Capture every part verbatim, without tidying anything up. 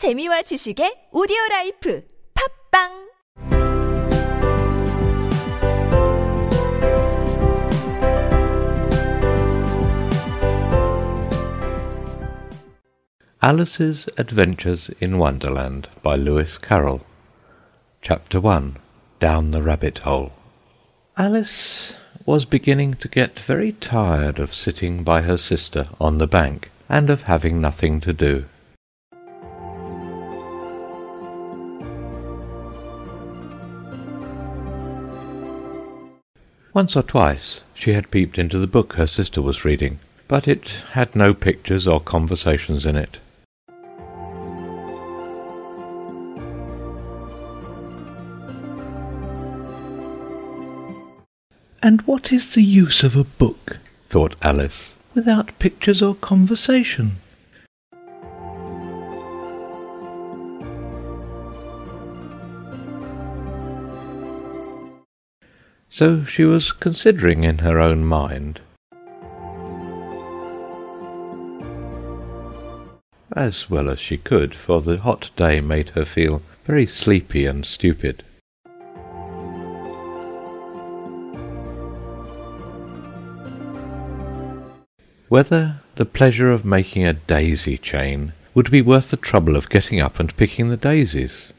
재미와 지식의 오디오라이프 팟빵 Alice's Adventures in Wonderland by Lewis Carroll. Chapter one. Down the Rabbit Hole. Alice was beginning to get very tired of sitting by her sister on the bank and of having nothing to do. Once or twice she had peeped into the book her sister was reading, but it had no pictures or conversations in it. "And what is the use of a book," thought Alice, "without pictures or conversation?" So she was considering in her own mind, as well as she could, for the hot day made her feel very sleepy and stupid. Whether the pleasure of making a daisy chain would be worth the trouble of getting up and picking the daisies.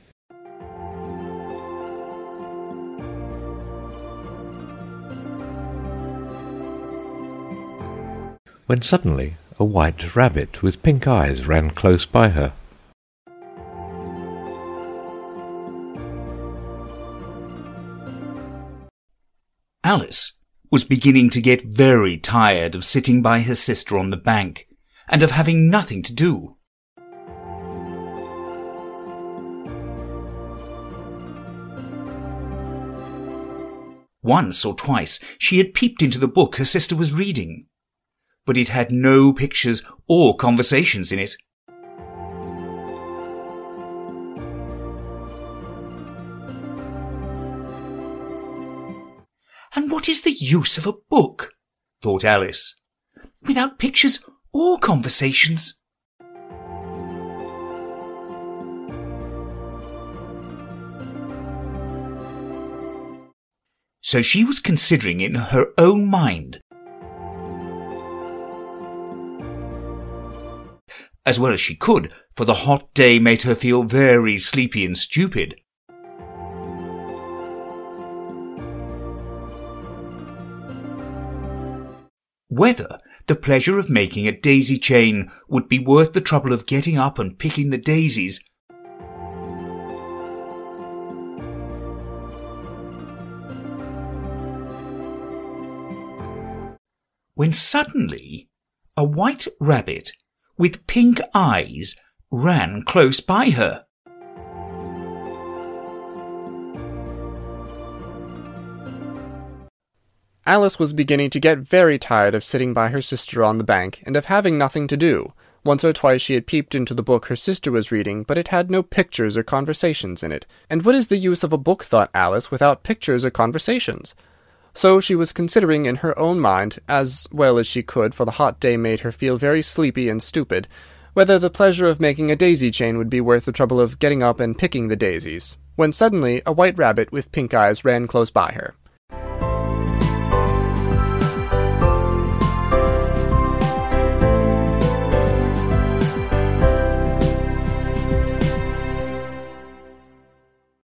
When suddenly a white rabbit with pink eyes ran close by her. Alice was beginning to get very tired of sitting by her sister on the bank and of having nothing to do. Once or twice she had peeped into the book her sister was reading, but it had no pictures or conversations in it. "And what is the use of a book," thought Alice, "without pictures or conversations?" So she was considering in her own mind, as well as she could, for the hot day made her feel very sleepy and stupid. Whether the pleasure of making a daisy chain would be worth the trouble of getting up and picking the daisies, when suddenly a white rabbit with pink eyes ran close by her. Alice was beginning to get very tired of sitting by her sister on the bank and of having nothing to do. Once or twice she had peeped into the book her sister was reading, but it had no pictures or conversations in it. And what is the use of a book, thought Alice, without pictures or conversations? So she was considering in her own mind, as well as she could, for the hot day made her feel very sleepy and stupid, whether the pleasure of making a daisy chain would be worth the trouble of getting up and picking the daisies, when suddenly a white rabbit with pink eyes ran close by her.